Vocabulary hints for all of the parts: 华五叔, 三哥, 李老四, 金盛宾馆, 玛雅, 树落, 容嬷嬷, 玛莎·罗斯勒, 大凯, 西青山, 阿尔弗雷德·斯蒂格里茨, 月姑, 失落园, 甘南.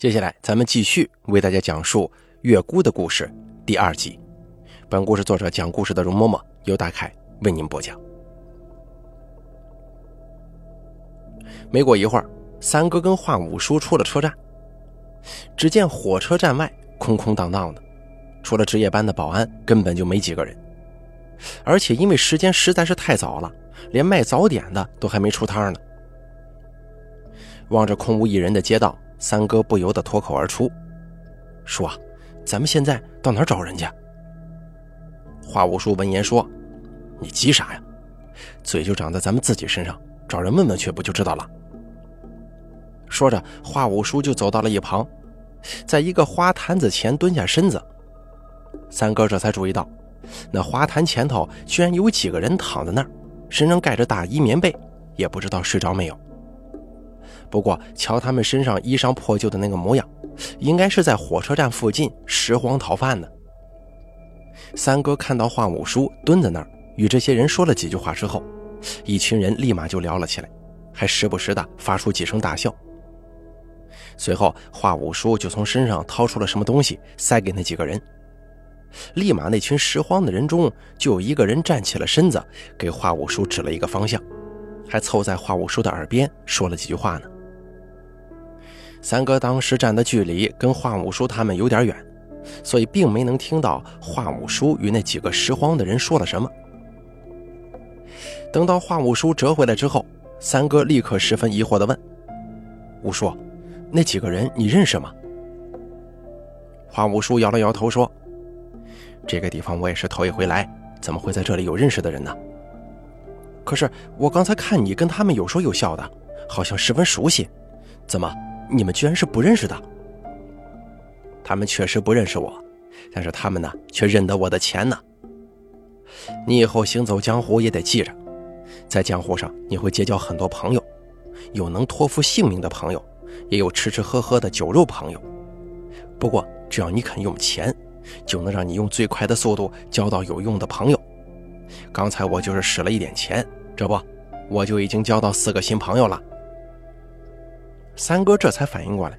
接下来咱们继续为大家讲述月姑的故事第二集，本故事作者讲故事的容嬷嬷由大凯为您播讲。没过一会儿，三哥跟华五叔出了车站，只见火车站外空空荡荡的，除了值夜班的保安根本就没几个人，而且因为时间实在是太早了，连卖早点的都还没出摊呢。望着空无一人的街道，三哥不由得脱口而出：叔啊，咱们现在到哪儿找人去？华五叔闻言说：你急啥呀，嘴就长在咱们自己身上，找人问问去不就知道了。说着，华五叔就走到了一旁，在一个花坛子前蹲下身子。三哥这才注意到，那花坛前头居然有几个人躺在那儿，身上盖着大衣棉被，也不知道睡着没有。不过瞧他们身上衣裳破旧的那个模样，应该是在火车站附近拾荒逃犯的。三哥看到华五叔蹲在那儿与这些人说了几句话之后，一群人立马就聊了起来，还时不时的发出几声大笑。随后华五叔就从身上掏出了什么东西塞给那几个人，立马那群拾荒的人中就有一个人站起了身子，给华五叔指了一个方向，还凑在华五叔的耳边说了几句话呢。三哥当时站的距离跟华五叔他们有点远，所以并没能听到华五叔与那几个拾荒的人说了什么。等到华五叔折回来之后，三哥立刻十分疑惑地问：五叔，那几个人你认识吗？华五叔摇了摇头说：这个地方我也是头一回来，怎么会在这里有认识的人呢？可是我刚才看你跟他们有说有笑的，好像十分熟悉，怎么你们居然是不认识的？他们确实不认识我，但是他们呢却认得我的钱呢。你以后行走江湖也得记着，在江湖上你会结交很多朋友，有能托付性命的朋友，也有吃吃喝喝的酒肉朋友。不过只要你肯用钱，就能让你用最快的速度交到有用的朋友。刚才我就是使了一点钱，这不，我就已经交到4个新朋友了。三哥这才反应过来，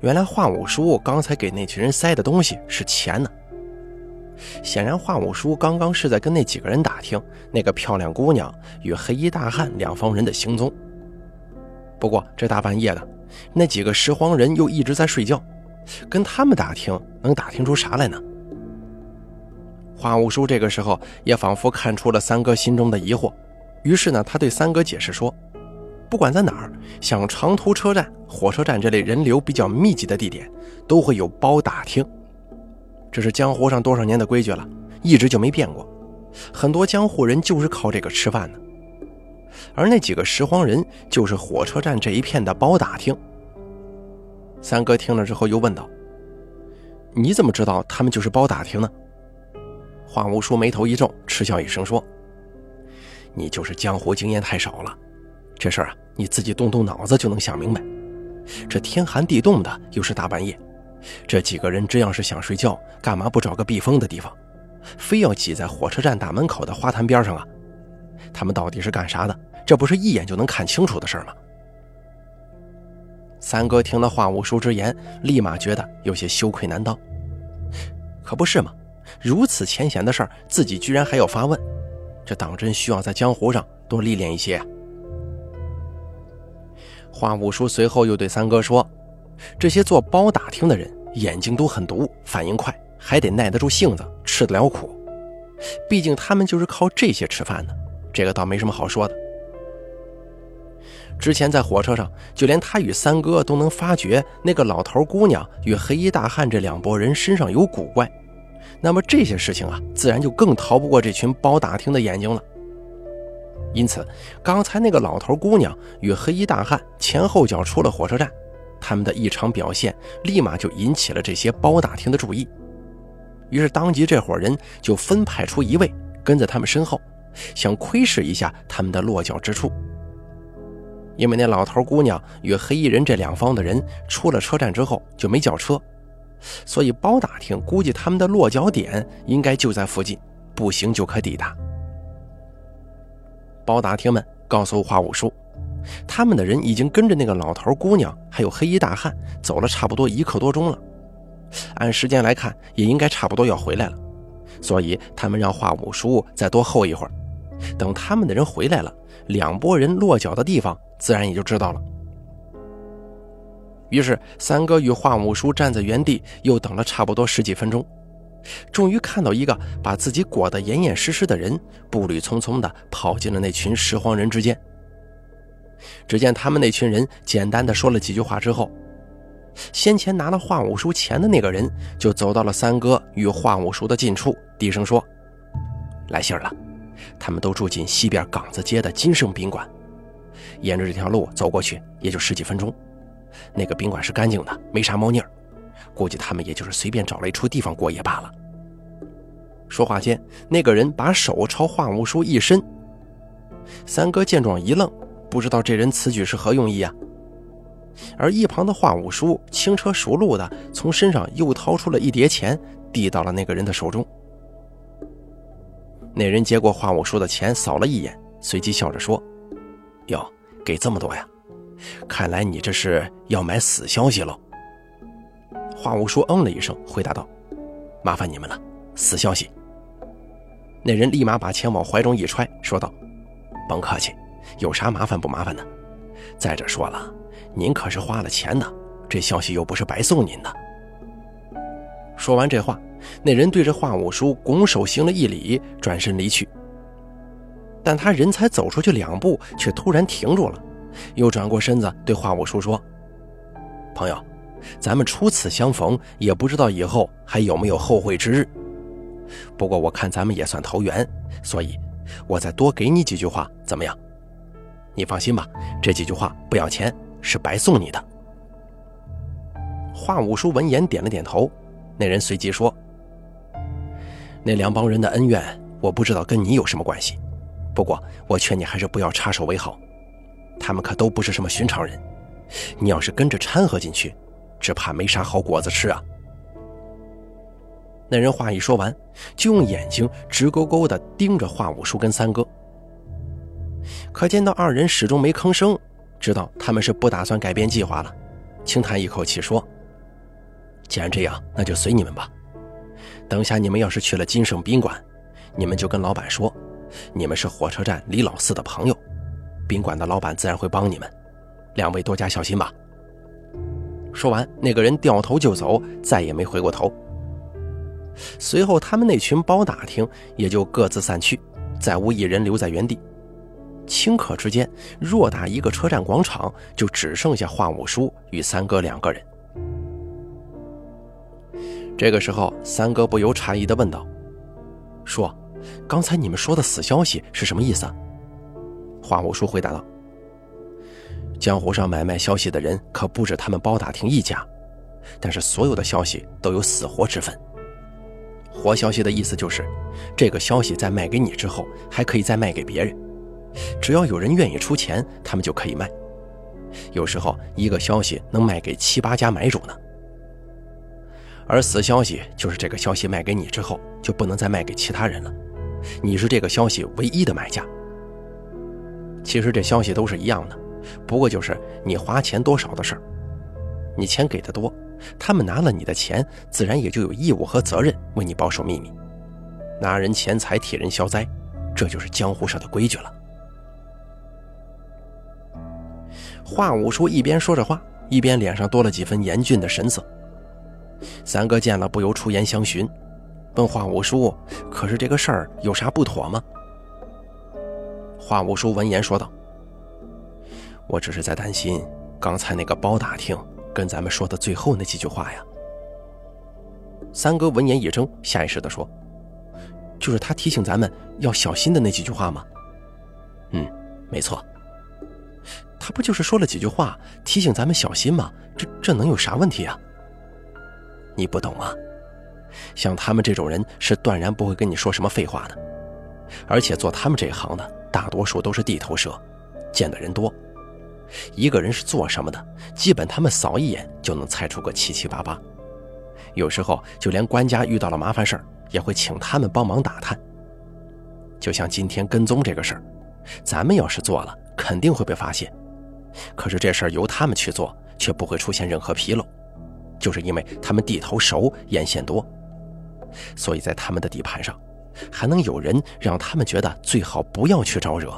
原来华五叔刚才给那群人塞的东西是钱呢。显然华五叔刚刚是在跟那几个人打听那个漂亮姑娘与黑衣大汉两方人的行踪。不过这大半夜的，那几个拾荒人又一直在睡觉，跟他们打听能打听出啥来呢？华五叔这个时候也仿佛看出了三哥心中的疑惑，于是呢，他对三哥解释说，不管在哪儿，像长途车站、火车站这类人流比较密集的地点，都会有包打听，这是江湖上多少年的规矩了，一直就没变过，很多江湖人就是靠这个吃饭的。而那几个拾荒人就是火车站这一片的包打听。三哥听了之后又问道，你怎么知道他们就是包打听呢？华五叔眉头一皱，嗤笑一声说，你就是江湖经验太少了，这事儿啊，你自己动动脑子就能想明白。这天寒地冻的，又是大半夜，这几个人这样是想睡觉，干嘛不找个避风的地方，非要挤在火车站大门口的花坛边上啊？他们到底是干啥的，这不是一眼就能看清楚的事儿吗？三哥听了华五叔之言，立马觉得有些羞愧难当。可不是吗，如此浅显的事儿，自己居然还要发问，这当真需要在江湖上多历练一些。华五叔随后又对三哥说，这些做包打听的人眼睛都很毒，反应快，还得耐得住性子，吃得了苦，毕竟他们就是靠这些吃饭的，这个倒没什么好说的。之前在火车上，就连他与三哥都能发觉那个老头姑娘与黑衣大汉这两拨人身上有古怪，那么这些事情啊，自然就更逃不过这群包打听的眼睛了。因此刚才那个老头姑娘与黑衣大汉前后脚出了火车站，他们的异常表现立马就引起了这些包打听的注意，于是当即这伙人就分派出一位跟在他们身后，想窥视一下他们的落脚之处。因为那老头姑娘与黑衣人这两方的人出了车站之后就没叫车，所以包打听估计他们的落脚点应该就在附近，步行就可抵达。包打听们告诉华五叔，他们的人已经跟着那个老头、姑娘还有黑衣大汉走了差不多1刻多钟了，按时间来看也应该差不多要回来了，所以他们让华五叔再多候一会儿，等他们的人回来了，两拨人落脚的地方自然也就知道了。于是三哥与华五叔站在原地又等了差不多10几分钟，终于看到一个把自己裹得严严实实的人步履匆匆地跑进了那群拾荒人之间。只见他们那群人简单地说了几句话之后，先前拿了华五叔钱的那个人就走到了三哥与华五叔的近处，低声说：“来信了，他们都住进西边岗子街的金盛宾馆，沿着这条路走过去也就10几分钟，那个宾馆是干净的，没啥猫腻儿，估计他们也就是随便找了一处地方过夜罢了。”说话间，那个人把手朝华五叔一伸，三哥见状一愣，不知道这人此举是何用意啊。而一旁的华五叔轻车熟路的从身上又掏出了一叠钱，递到了那个人的手中。那人接过华五叔的钱扫了一眼，随即笑着说：“哟，给这么多呀？看来你这是要买死消息喽。”华五叔嗯了一声，回答道：“麻烦你们了，死消息。”那人立马把钱往怀中一揣，说道：“甭客气，有啥麻烦不麻烦的？再者说了，您可是花了钱的，这消息又不是白送您的。”说完这话，那人对着华五叔拱手行了一礼，转身离去。但他人才走出去2步，却突然停住了，又转过身子对华五叔说：“朋友，咱们初次相逢，也不知道以后还有没有后会之日。不过我看咱们也算投缘，所以我再多给你几句话怎么样？你放心吧，这几句话不要钱，是白送你的。”华五叔闻言点了点头，那人随即说：“那两帮人的恩怨，我不知道跟你有什么关系，不过我劝你还是不要插手为好，他们可都不是什么寻常人，你要是跟着掺和进去，只怕没啥好果子吃啊。”那人话一说完，就用眼睛直勾勾地盯着华五叔跟三哥，可见到二人始终没吭声，知道他们是不打算改变计划了，轻叹一口气说：“既然这样，那就随你们吧。等下你们要是去了金盛宾馆，你们就跟老板说你们是火车站李老四的朋友，宾馆的老板自然会帮你们，两位多加小心吧。”说完，那个人掉头就走，再也没回过头。随后他们那群包打听也就各自散去，再无一人留在原地。顷刻之间，偌大一个车站广场就只剩下华五叔与三哥2个人。这个时候，三哥不由诧异地问道：“说，刚才你们说的死消息是什么意思啊？”华五叔回答道：“江湖上买卖消息的人可不止他们包打听一家，但是所有的消息都有死活之分。活消息的意思就是，这个消息在卖给你之后，还可以再卖给别人，只要有人愿意出钱，他们就可以卖。有时候一个消息能卖给7、8家买主呢。而死消息就是这个消息卖给你之后就不能再卖给其他人了，你是这个消息唯一的买家。其实这消息都是一样的，不过就是你花钱多少的事儿。你钱给的多，他们拿了你的钱，自然也就有义务和责任为你保守秘密。拿人钱财替人消灾，这就是江湖上的规矩了。”华五叔一边说着话，一边脸上多了几分严峻的神色。三哥见了不由出言相询，问华五叔：“可是这个事儿有啥不妥吗？”华五叔闻言说道：“我只是在担心刚才那个包打听跟咱们说的最后那几句话呀。”三哥闻言一怔，下意识地说：“就是他提醒咱们要小心的那几句话吗？”“嗯，没错。他不就是说了几句话提醒咱们小心吗？这能有啥问题啊？你不懂啊，像他们这种人是断然不会跟你说什么废话的，而且做他们这一行的大多数都是地头蛇，见的人多，一个人是做什么的，基本他们扫一眼就能猜出个7、7、8。有时候就连官家遇到了麻烦事儿，也会请他们帮忙打探。就像今天跟踪这个事儿，咱们要是做了，肯定会被发现，可是这事儿由他们去做，却不会出现任何纰漏，就是因为他们地头熟，眼线多，所以在他们的地盘上，还能有人让他们觉得最好不要去招惹。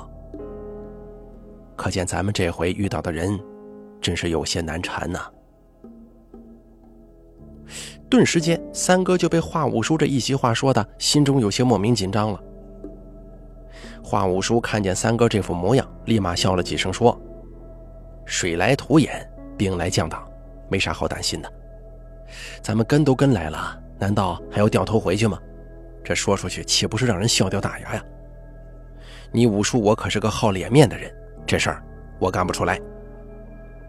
可见咱们这回遇到的人，真是有些难缠呐。顿时间，三哥就被华五叔这一席话说的，心中有些莫名紧张了。华五叔看见三哥这副模样，立马笑了几声说：“水来土掩，兵来将挡，没啥好担心的。咱们跟都跟来了，难道还要掉头回去吗？这说出去岂不是让人笑掉大牙呀？你五叔我可是个好脸面的人，这事儿我干不出来。”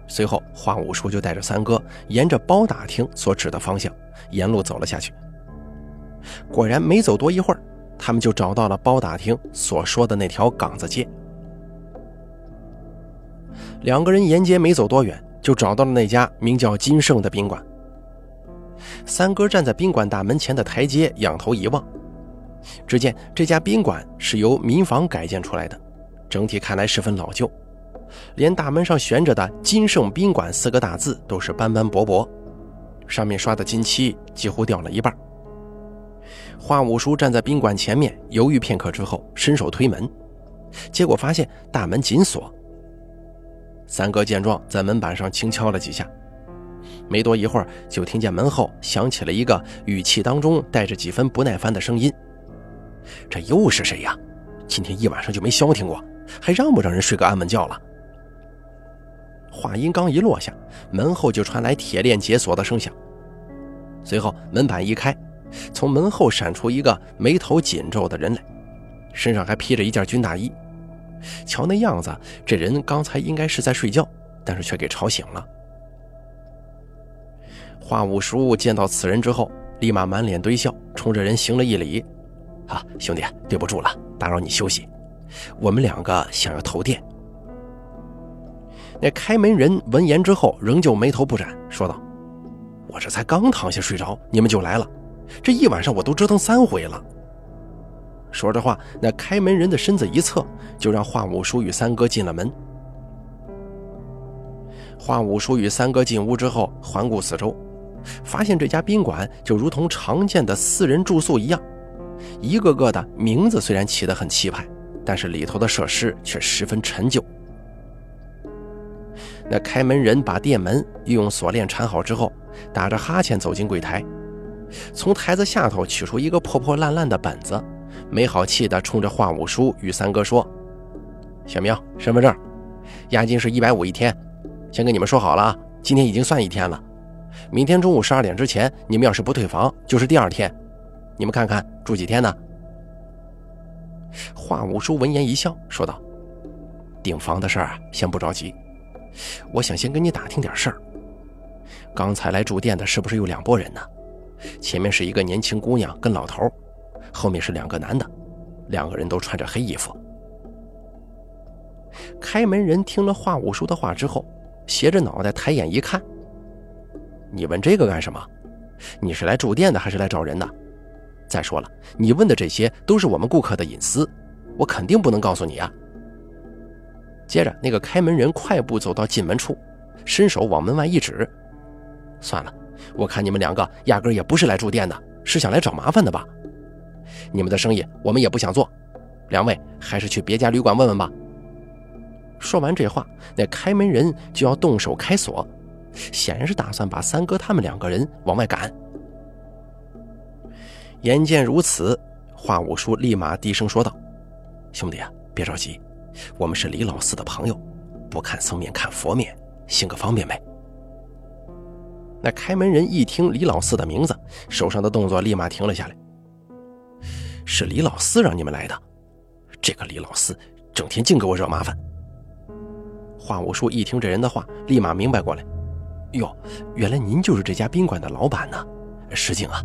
随后，华五叔就带着三哥沿着包打听所指的方向，沿路走了下去。果然没走多一会儿，他们就找到了包打听所说的那条岗子街。两个人沿街没走多远，就找到了那家名叫金盛的宾馆。三哥站在宾馆大门前的台阶仰头一望，只见这家宾馆是由民房改建出来的，整体看来十分老旧，连大门上悬着的金盛宾馆4个大字都是斑斑驳驳，上面刷的金漆几乎掉了一半。华五叔站在宾馆前面犹豫片刻之后，伸手推门，结果发现大门紧锁。三哥见状，在门板上轻敲了几下，没多一会儿就听见门后响起了一个语气当中带着几分不耐烦的声音：“这又是谁呀？今天一晚上就没消停过，还让不让人睡个安稳觉了？”话音刚一落下，门后就传来铁链解锁的声响，随后门板一开，从门后闪出一个眉头紧皱的人来，身上还披着一件军大衣。瞧那样子，这人刚才应该是在睡觉，但是却给吵醒了。华五叔见到此人之后，立马满脸堆笑，冲着人行了一礼：“啊，兄弟，对不住了，打扰你休息，我们两个想要投店。”那开门人闻言之后，仍旧眉头不展，说道：“我这才刚躺下睡着，你们就来了，这一晚上我都折腾3回了。”说着话，那开门人的身子一侧，就让华五叔与三哥进了门。华五叔与三哥进屋之后，环顾四周，发现这家宾馆就如同常见的私人住宿一样，一个个的名字虽然起得很气派，但是里头的设施却十分陈旧。那开门人把店门用锁链缠好之后，打着哈欠走进柜台，从台子下头取出一个破破烂烂的本子，没好气地冲着华五叔与三哥说：“小明，身份证，押金是150一天，先跟你们说好了啊，今天已经算一天了，明天中午12点之前你们要是不退房，就是第2天，你们看看住几天呢？”华五叔闻言一笑，说道：“订房的事儿先不着急，我想先跟你打听点事儿。刚才来住店的是不是有2拨人呢？前面是一个年轻姑娘跟老头，后面是2个男的，2个人都穿着黑衣服。”开门人听了华五叔的话之后，斜着脑袋抬眼一看：“你问这个干什么？你是来住店的还是来找人的？再说了，你问的这些都是我们顾客的隐私，我肯定不能告诉你啊。”接着，那个开门人快步走到进门处，伸手往门外一指：“算了，我看你们2个压根也不是来住店的，是想来找麻烦的吧？你们的生意我们也不想做，2位还是去别家旅馆问问吧。”说完这话，那开门人就要动手开锁，显然是打算把三哥他们2个人往外赶。眼见如此，华五叔立马低声说道：“兄弟啊，别着急，我们是李老四的朋友，不看僧面看佛面，行个方便呗。”那开门人一听李老四的名字，手上的动作立马停了下来。“是李老四让你们来的？这个李老四整天净给我惹麻烦。”华五叔一听这人的话，立马明白过来：“哟，原来您就是这家宾馆的老板呢，失敬啊。”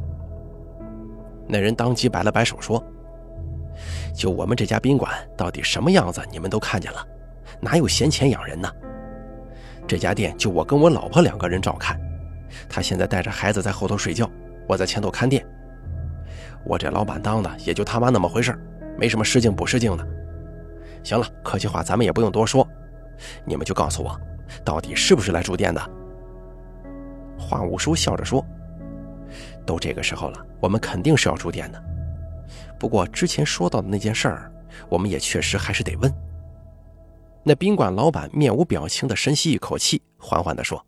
那人当即摆了摆手说：“就我们这家宾馆到底什么样子你们都看见了，哪有闲钱养人呢？这家店就我跟我老婆2个人照看，她现在带着孩子在后头睡觉，我在前头看店。我这老板当的也就他妈那么回事，没什么失敬不失敬的。行了，客气话咱们也不用多说，你们就告诉我到底是不是来住店的？”华五叔笑着说：“都这个时候了，我们肯定是要住店的。不过之前说到的那件事儿，我们也确实还是得问。”那宾馆老板面无表情地深吸一口气，缓缓地说：“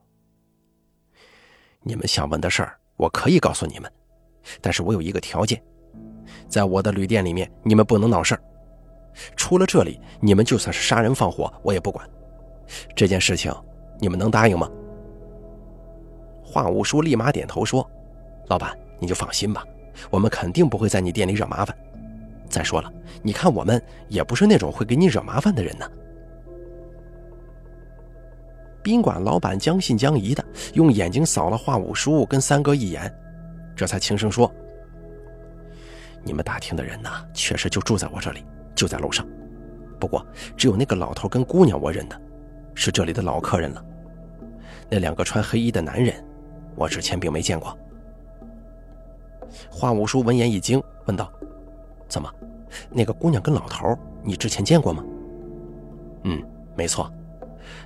你们想问的事儿，我可以告诉你们，但是我有一个条件，在我的旅店里面，你们不能闹事儿。除了这里，你们就算是杀人放火，我也不管。这件事情，你们能答应吗？”华五叔立马点头说：“老板，你就放心吧，我们肯定不会在你店里惹麻烦。再说了，你看我们也不是那种会给你惹麻烦的人呢。”宾馆老板将信将疑的用眼睛扫了华五叔跟三哥一眼，这才轻声说：“你们打听的人呢，确实就住在我这里，就在楼上。不过只有那个老头跟姑娘我认得，是这里的老客人了。那两个穿黑衣的男人，我之前并没见过。”华五叔闻言一惊，问道：“怎么，那个姑娘跟老头你之前见过吗？”“嗯，没错，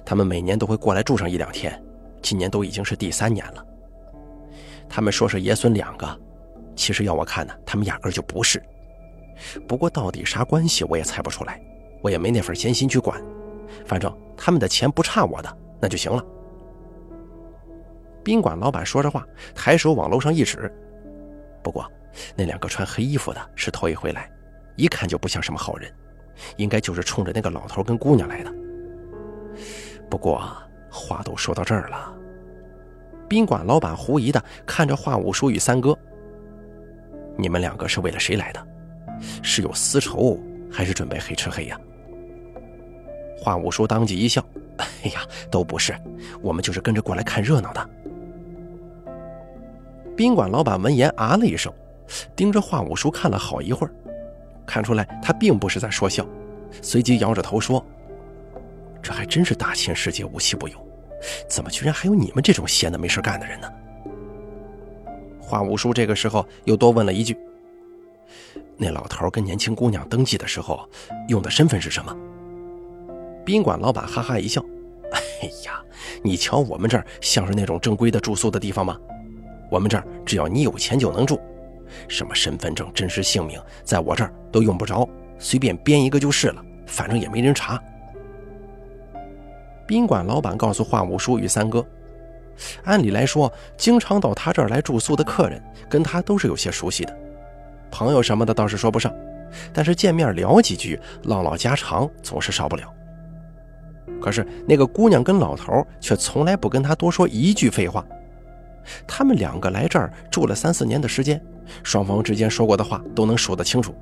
他们每年都会过来住上一两天，今年都已经是第3年了。他们说是爷孙两个，其实要我看呢，他们压根就不是。不过到底啥关系我也猜不出来，我也没那份闲心去管，反正他们的钱不差我的，那就行了。”宾馆老板说着话，抬手往楼上一指。不过那两个穿黑衣服的是头一回来，一看就不像什么好人，应该就是冲着那个老头跟姑娘来的。不过话都说到这儿了，宾馆老板狐疑的看着华五叔与三哥：“你们两个是为了谁来的？是有私仇，还是准备黑吃黑呀？”华五叔当即一笑：“哎呀，都不是，我们就是跟着过来看热闹的。”宾馆老板闻言啊了一声，盯着华五叔看了好一会儿，看出来他并不是在说笑，随即摇着头说：“这还真是大千世界无奇不有，怎么居然还有你们这种闲的没事干的人呢？”华五叔这个时候又多问了一句：“那老头跟年轻姑娘登记的时候用的身份是什么？”宾馆老板哈哈一笑：“哎呀，你瞧我们这儿像是那种正规的住宿的地方吗？我们这儿只要你有钱就能住，什么身份证、真实姓名，在我这儿都用不着，随便编一个就是了，反正也没人查。”宾馆老板告诉华五叔与三哥，按理来说经常到他这儿来住宿的客人跟他都是有些熟悉的，朋友什么的倒是说不上，但是见面聊几句唠唠家常总是少不了。可是那个姑娘跟老头却从来不跟他多说一句废话，他们两个来这儿住了3、4年的时间，双方之间说过的话都能数得清楚。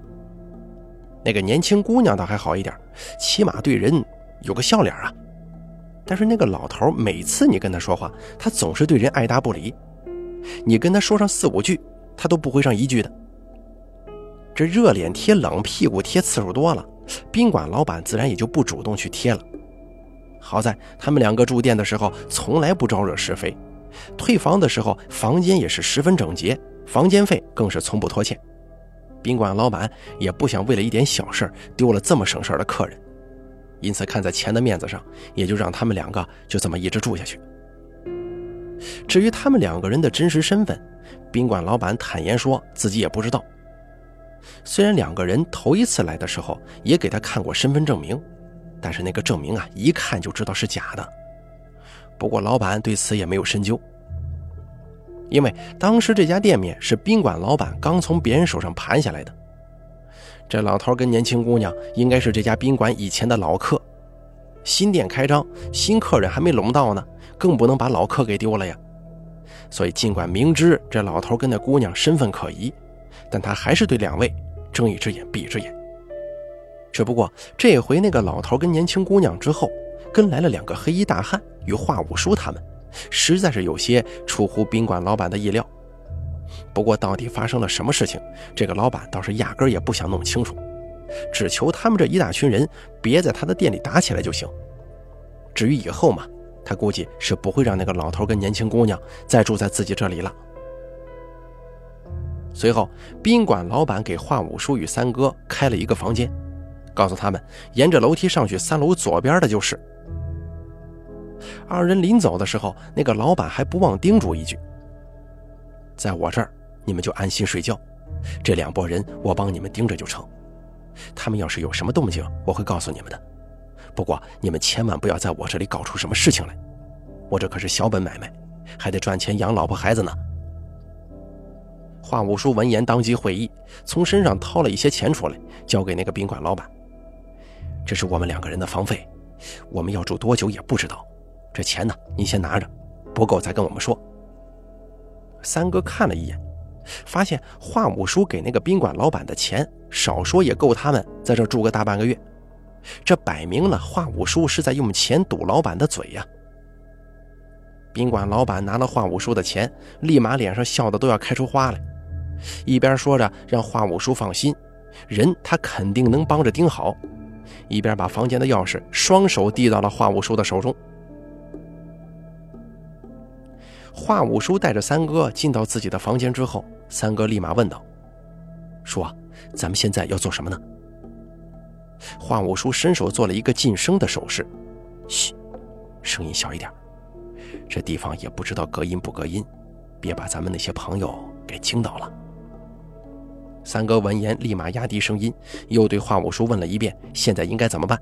那个年轻姑娘倒还好一点，起码对人有个笑脸啊，但是那个老头每次你跟他说话，他总是对人爱答不理，你跟他说上4、5句他都不回上一句的。这热脸贴冷屁股贴次数多了，宾馆老板自然也就不主动去贴了。好在他们两个住店的时候从来不招惹是非，退房的时候房间也是十分整洁，房间费更是从不拖欠。宾馆老板也不想为了一点小事丢了这么省事的客人，因此看在钱的面子上，也就让他们两个就这么一直住下去。至于他们两个人的真实身份，宾馆老板坦言说自己也不知道。虽然两个人头一次来的时候也给他看过身份证明，但是那个证明啊，一看就知道是假的。不过老板对此也没有深究，因为当时这家店面是宾馆老板刚从别人手上盘下来的。这老头跟年轻姑娘应该是这家宾馆以前的老客，新店开张，新客人还没拢到呢，更不能把老客给丢了呀。所以尽管明知这老头跟那姑娘身份可疑，但他还是对两位睁一只眼闭一只眼。只不过这回那个老头跟年轻姑娘之后，跟来了2个黑衣大汉与华五叔他们，实在是有些出乎宾馆老板的意料。不过到底发生了什么事情，这个老板倒是压根也不想弄清楚，只求他们这一大群人别在他的店里打起来就行。至于以后嘛，他估计是不会让那个老头跟年轻姑娘再住在自己这里了。随后宾馆老板给华五叔与三哥开了一个房间，告诉他们沿着楼梯上去3楼左边的就是。二人临走的时候，那个老板还不忘叮嘱一句：在我这儿你们就安心睡觉，这两拨人我帮你们盯着就成，他们要是有什么动静我会告诉你们的，不过你们千万不要在我这里搞出什么事情来，我这可是小本买卖，还得赚钱养老婆孩子呢。华五叔闻言当即会意，从身上掏了一些钱出来交给那个宾馆老板：这是我们两个人的房费，我们要住多久也不知道，这钱呢你先拿着，不够再跟我们说。三哥看了一眼，发现华五叔给那个宾馆老板的钱少说也够他们在这住个大半个月，这摆明了华五叔是在用钱堵老板的嘴呀。宾馆老板拿了华五叔的钱，立马脸上笑得都要开出花来，一边说着让华五叔放心，人他肯定能帮着盯好，一边把房间的钥匙双手递到了华五叔的手中。华五叔带着三哥进到自己的房间之后，三哥立马问道：叔啊，咱们现在要做什么呢？华五叔伸手做了一个噤声的手势：嘘，声音小一点，这地方也不知道隔音不隔音，别把咱们那些朋友给惊到了。三哥闻言立马压低声音，又对华五叔问了一遍现在应该怎么办。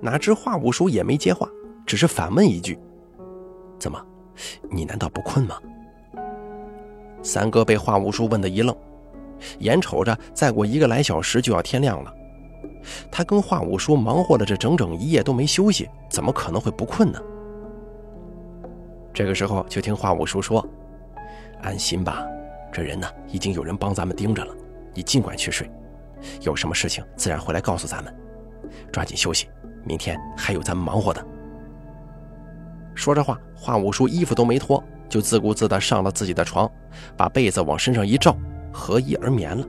哪知华五叔也没接话，只是反问一句：怎么，你难道不困吗？三哥被华五叔问得一愣，眼瞅着再过1个来小时就要天亮了，他跟华五叔忙活了这整整一夜都没休息，怎么可能会不困呢？这个时候就听华五叔说：安心吧，这人呢已经有人帮咱们盯着了，你尽管去睡，有什么事情自然回来告诉咱们，抓紧休息，明天还有咱们忙活的。说着话，华五叔衣服都没脱，就自顾自地上了自己的床，把被子往身上一罩，合衣而眠了。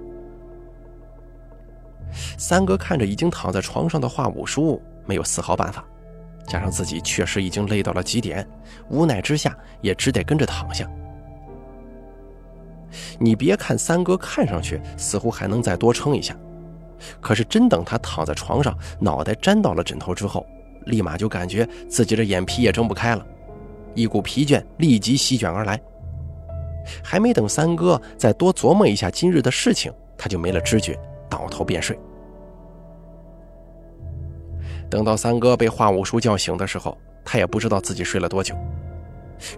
三哥看着已经躺在床上的华五叔，没有丝毫办法，加上自己确实已经累到了极点，无奈之下也只得跟着躺下。你别看三哥看上去似乎还能再多撑一下，可是真等他躺在床上，脑袋沾到了枕头之后，立马就感觉自己的眼皮也睁不开了，一股疲倦立即席卷而来。还没等三哥再多琢磨一下今日的事情，他就没了知觉，倒头便睡。等到三哥被华五叔叫醒的时候，他也不知道自己睡了多久，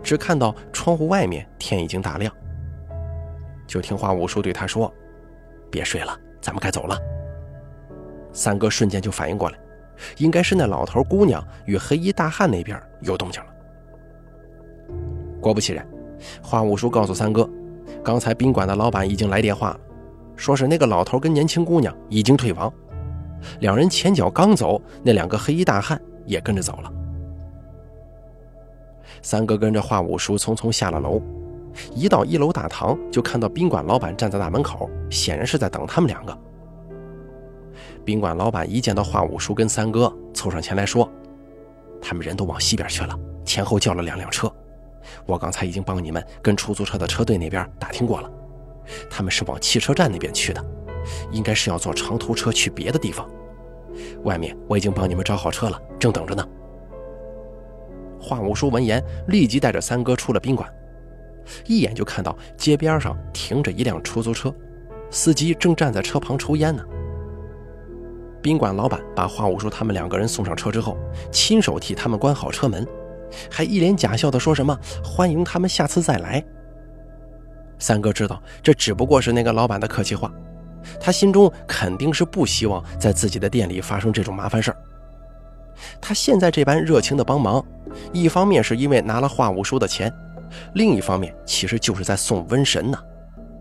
只看到窗户外面天已经大亮，就听华五叔对他说：别睡了，咱们该走了。三哥瞬间就反应过来，应该是那老头姑娘与黑衣大汉那边有动静了。果不其然，华五叔告诉三哥，刚才宾馆的老板已经来电话了，说是那个老头跟年轻姑娘已经退房，两人前脚刚走，那两个黑衣大汉也跟着走了。三哥跟着华五叔匆匆下了楼，一到一楼大堂就看到宾馆老板站在大门口，显然是在等他们两个。宾馆老板一见到华五叔跟三哥，凑上前来说：他们人都往西边去了，前后叫了2辆车，我刚才已经帮你们跟出租车的车队那边打听过了，他们是往汽车站那边去的，应该是要坐长途车去别的地方，外面我已经帮你们找好车了，正等着呢。华五叔闻言立即带着三哥出了宾馆，一眼就看到街边上停着一辆出租车，司机正站在车旁抽烟呢。宾馆老板把华五叔他们2个人送上车之后，亲手替他们关好车门，还一脸假笑的说什么欢迎他们下次再来。三哥知道这只不过是那个老板的客气话，他心中肯定是不希望在自己的店里发生这种麻烦事儿。他现在这般热情的帮忙，一方面是因为拿了华五叔的钱，另一方面其实就是在送瘟神呢，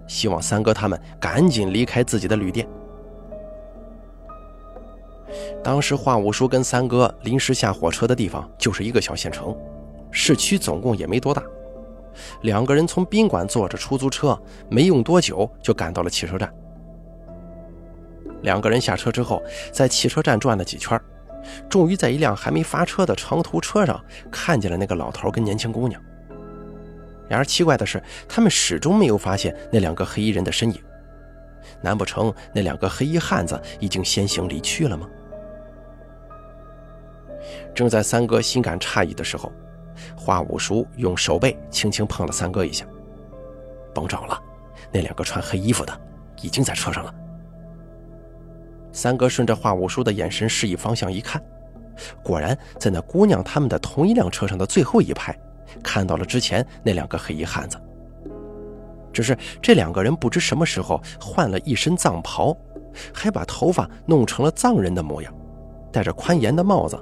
希望三哥他们赶紧离开自己的旅店。当时华五叔跟三哥临时下火车的地方就是一个小县城，市区总共也没多大，2个人从宾馆坐着出租车，没用多久就赶到了汽车站。2个人下车之后，在汽车站转了几圈，终于在一辆还没发车的长途车上看见了那个老头跟年轻姑娘。然而奇怪的是，他们始终没有发现那2个黑衣人的身影，难不成那2个黑衣汉子已经先行离去了吗？正在三哥心感诧异的时候，华五叔用手背轻轻碰了三哥一下。甭找了，那两个穿黑衣服的已经在车上了。三哥顺着华五叔的眼神示意方向一看，果然在那姑娘他们的同一辆车上的最后一排，看到了之前那两个黑衣汉子。只是这两个人不知什么时候换了一身藏袍，还把头发弄成了藏人的模样，戴着宽檐的帽子，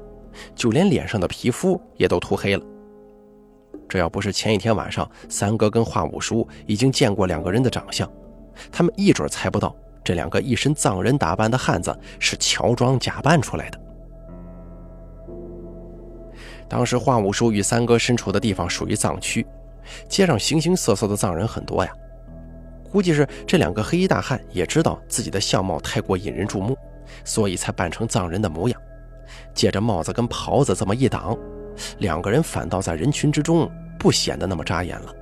就连脸上的皮肤也都涂黑了。这要不是前一天晚上三哥跟华五叔已经见过两个人的长相，他们一准猜不到这两个一身藏人打扮的汉子是乔装假扮出来的。当时华五叔与三哥身处的地方属于藏区，街上形形色色的藏人很多呀，估计是这两个黑衣大汉也知道自己的相貌太过引人注目，所以才扮成藏人的模样，借着帽子跟袍子这么一挡，两个人反倒在人群之中不显得那么扎眼了。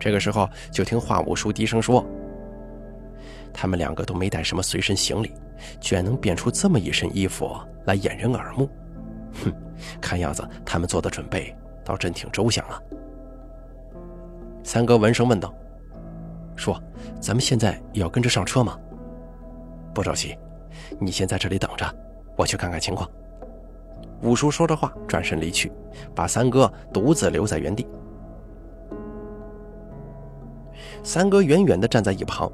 这个时候就听华五叔低声说，他们两个都没带什么随身行李，居然能变出这么一身衣服来掩人耳目，哼，看样子他们做的准备倒真挺周详啊。三哥闻声问道，说咱们现在也要跟着上车吗？不着急，你先在这里等着，我去看看情况。五叔说着话转身离去，把三哥独自留在原地。三哥远远地站在一旁，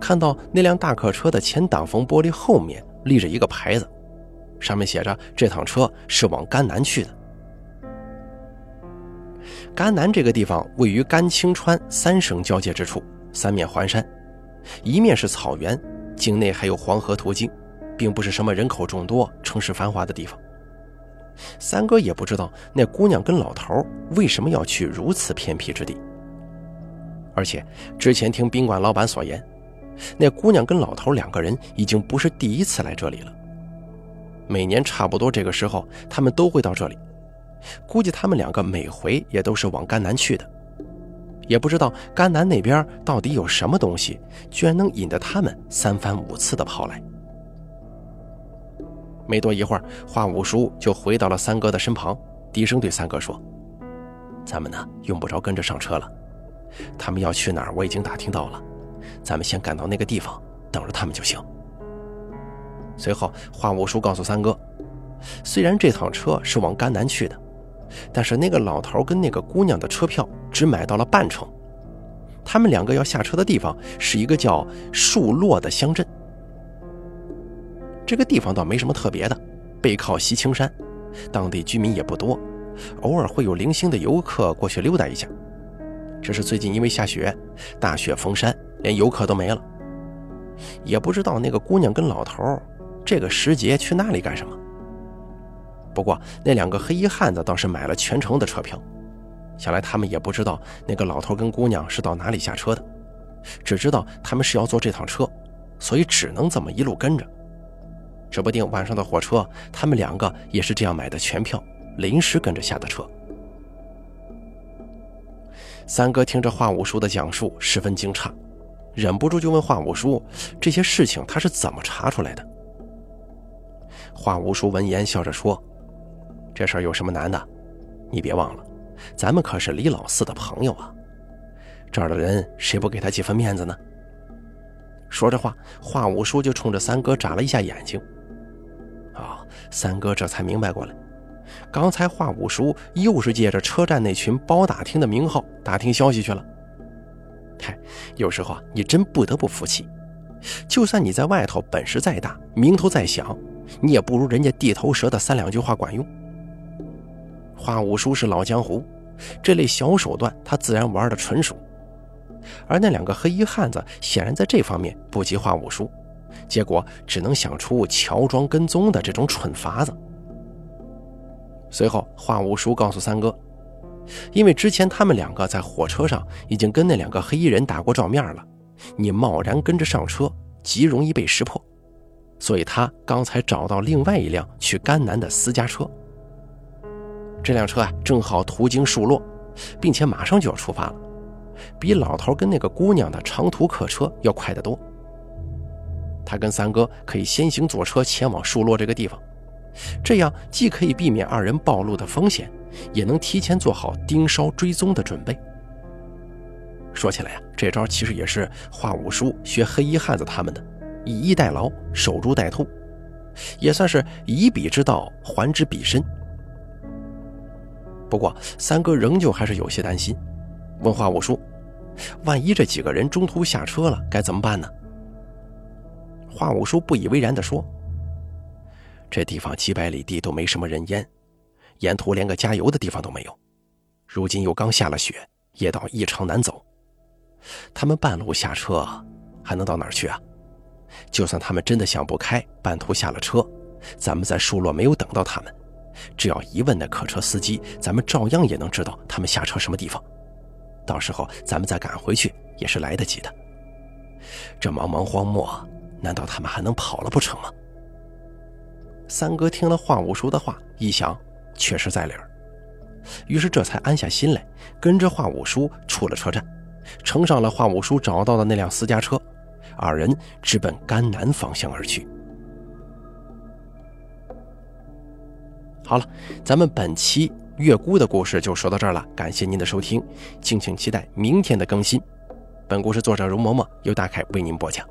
看到那辆大客车的前挡风玻璃后面立着一个牌子，上面写着这趟车是往甘南去的。甘南这个地方位于甘青川三省交界之处，三面环山，一面是草原，境内还有黄河途经，并不是什么人口众多城市繁华的地方。三哥也不知道那姑娘跟老头为什么要去如此偏僻之地，而且之前听宾馆老板所言，那姑娘跟老头两个人已经不是第一次来这里了，每年差不多这个时候他们都会到这里，估计他们两个每回也都是往甘南去的。也不知道甘南那边到底有什么东西，居然能引得他们三番五次的跑来。没多一会儿，华五叔就回到了三哥的身旁，低声对三哥说，咱们呢用不着跟着上车了，他们要去哪儿我已经打听到了，咱们先赶到那个地方等着他们就行。随后华五叔告诉三哥，虽然这趟车是往甘南去的，但是那个老头跟那个姑娘的车票只买到了半程，他们两个要下车的地方是一个叫树落的乡镇。这个地方倒没什么特别的，背靠西青山，当地居民也不多，偶尔会有零星的游客过去溜达一下，只是最近因为下雪，大雪封山，连游客都没了。也不知道那个姑娘跟老头这个时节去那里干什么。不过那两个黑衣汉子倒是买了全程的车票，想来他们也不知道那个老头跟姑娘是到哪里下车的，只知道他们是要坐这趟车，所以只能这么一路跟着。指不定晚上的火车他们两个也是这样买的全票，临时跟着下的车。三哥听着华五叔的讲述十分惊诧，忍不住就问华五叔这些事情他是怎么查出来的。华五叔闻言笑着说，这事儿有什么难的，你别忘了咱们可是李老四的朋友啊，这儿的人谁不给他几分面子呢。说着话，华五叔就冲着三哥眨了一下眼睛。三哥这才明白过来，刚才华五叔又是借着车站那群包打听的名号打听消息去了。有时候啊，你真不得不服气，就算你在外头本事再大，名头再响，你也不如人家地头蛇的三两句话管用。华五叔是老江湖，这类小手段他自然玩的纯熟，而那两个黑衣汉子显然在这方面不及华五叔，结果只能想出乔装跟踪的这种蠢法子。随后华五叔告诉三哥，因为之前他们两个在火车上已经跟那两个黑衣人打过照面了，你贸然跟着上车极容易被识破，所以他刚才找到另外一辆去甘南的私家车，这辆车正好途经树落，并且马上就要出发了，比老头跟那个姑娘的长途客车要快得多。他跟三哥可以先行坐车前往树落这个地方，这样既可以避免二人暴露的风险，也能提前做好盯梢追踪的准备。说起来啊，这招其实也是华五叔学黑衣汉子他们的，以逸待劳，守株待兔，也算是以彼之道还之彼身。不过三哥仍旧还是有些担心，问华五叔，万一这几个人中途下车了该怎么办呢？华五叔不以为然地说，这地方几百里地都没什么人烟，沿途连个加油的地方都没有，如今又刚下了雪，夜道异常难走，他们半路下车还能到哪儿去啊？就算他们真的想不开，半途下了车，咱们在树落没有等到他们，只要一问那客车司机，咱们照样也能知道他们下车什么地方，到时候咱们再赶回去也是来得及的。这茫茫荒漠，难道他们还能跑了不成吗？三哥听了华五叔的话，一想确实在理儿，于是这才安下心来，跟着华五叔出了车站，乘上了华五叔找到的那辆私家车，二人直奔甘南方向而去。好了，咱们本期月姑的故事就说到这儿了，感谢您的收听，敬请期待明天的更新。本故事作者容嬷嬷由大凯为您播讲。